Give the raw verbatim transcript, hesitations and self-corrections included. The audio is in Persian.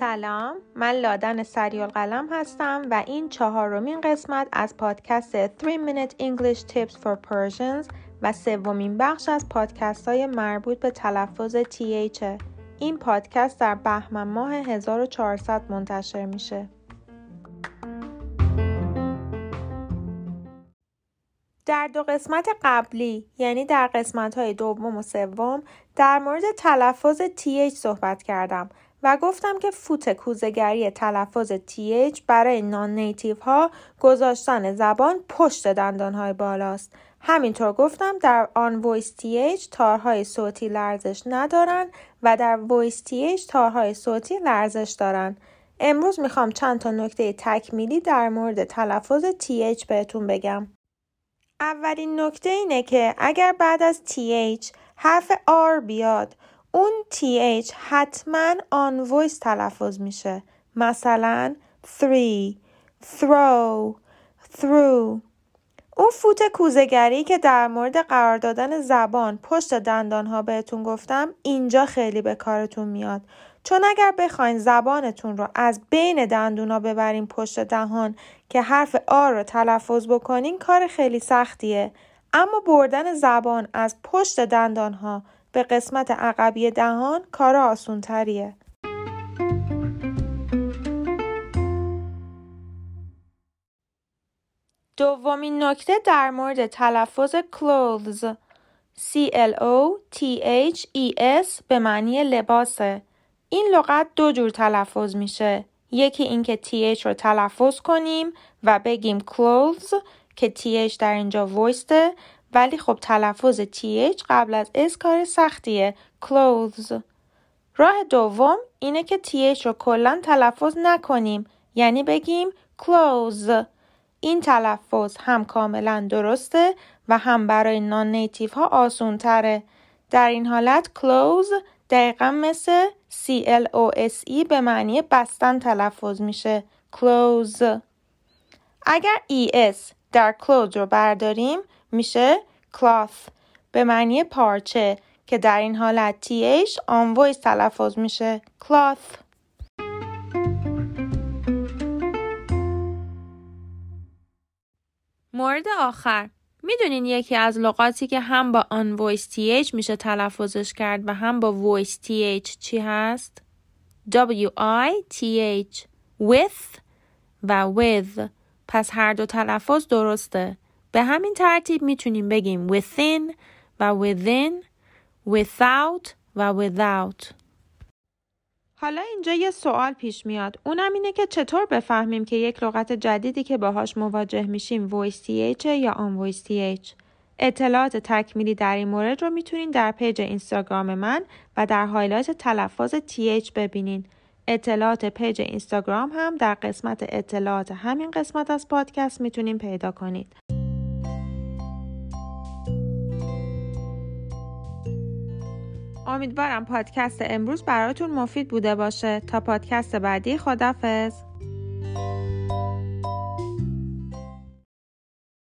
سلام، من لادن سریع القلم هستم و این چهارمین قسمت از پادکست three minute English Tips for Persians و سومین بخش از پادکست‌های مربوط به تلفظ تی اچ. این پادکست در بهمن ماه هزار و چهارصد منتشر میشه. در دو قسمت قبلی، یعنی در قسمت‌های دوم و سوم، در مورد تلفظ تی اچ صحبت کردم و گفتم که فوت کوزه‌گری تلفظ تی اچ برای نان نیتیو ها گذاشتن زبان پشت دندان‌های بالاست. همینطور گفتم در آن وایس تی اچ تارهای صوتی لرزش ندارن و در وایس تی اچ تارهای صوتی لرزش دارن. امروز میخوام چند تا نکته تکمیلی در مورد تلفظ تی اچ بهتون بگم. اولین نکته اینه که اگر بعد از تی اچ حرف آر بیاد، اون تی اچ حتما آن وایس تلفظ میشه. مثلا three, throw, through. اون فوت کوزه‌گری که در مورد قرار دادن زبان پشت دندانها بهتون گفتم اینجا خیلی به کارتون میاد. چون اگر بخواین زبانتون رو از بین دندونا ببرین پشت دهان که حرف آر رو تلفظ بکنین کار خیلی سختیه. اما بردن زبان از پشت دندانها به قسمت عقبی دهان کار آسون تریه. دومین نکته در مورد تلفظ clothes C L O T H E S به معنی لباسه. این لغت دو جور تلفظ میشه. یکی این که تی اچ رو تلفظ کنیم و بگیم clothes که تی اچ در اینجا وایسته، ولی خب تلفظ تی اچ قبل از اس کار سختیه. clothes. راه دوم اینه که تی اچ رو کلاً تلفظ نکنیم، یعنی بگیم close. این تلفظ هم کاملا درسته و هم برای نان نیتیو ها آسون تره. در این حالت close دقیقا مثل C L O S E به معنی بستن تلفظ میشه. close. اگر E S در clothes رو برداریم میشه cloth به معنی پارچه که در این حالت تی اچ آن وایس تلفظ میشه. cloth. مورد آخر، میدونین یکی از لغاتی که هم با آن وایس تی اچ میشه تلفظش کرد و هم با وایس تی اچ چی هست؟ W I T H with و with. پس هر دو تلفظ درسته. به همین ترتیب میتونیم بگیم within و within، without و without. حالا اینجا یه سوال پیش میاد. اونم اینه که چطور بفهمیم که یک لغت جدیدی که باهاش مواجه میشیم voice تی اچ یا آن voice تی اچ. اطلاعات تکمیلی در این مورد رو میتونین در پیج اینستاگرام من و در هایلایت تلفظ تی اچ ببینین. اطلاعات پیج اینستاگرام هم در قسمت اطلاعات همین قسمت از پادکست میتونین پیدا کنید. امیدوارم پادکست امروز براتون مفید بوده باشه. تا پادکست بعدی، خداحافظ.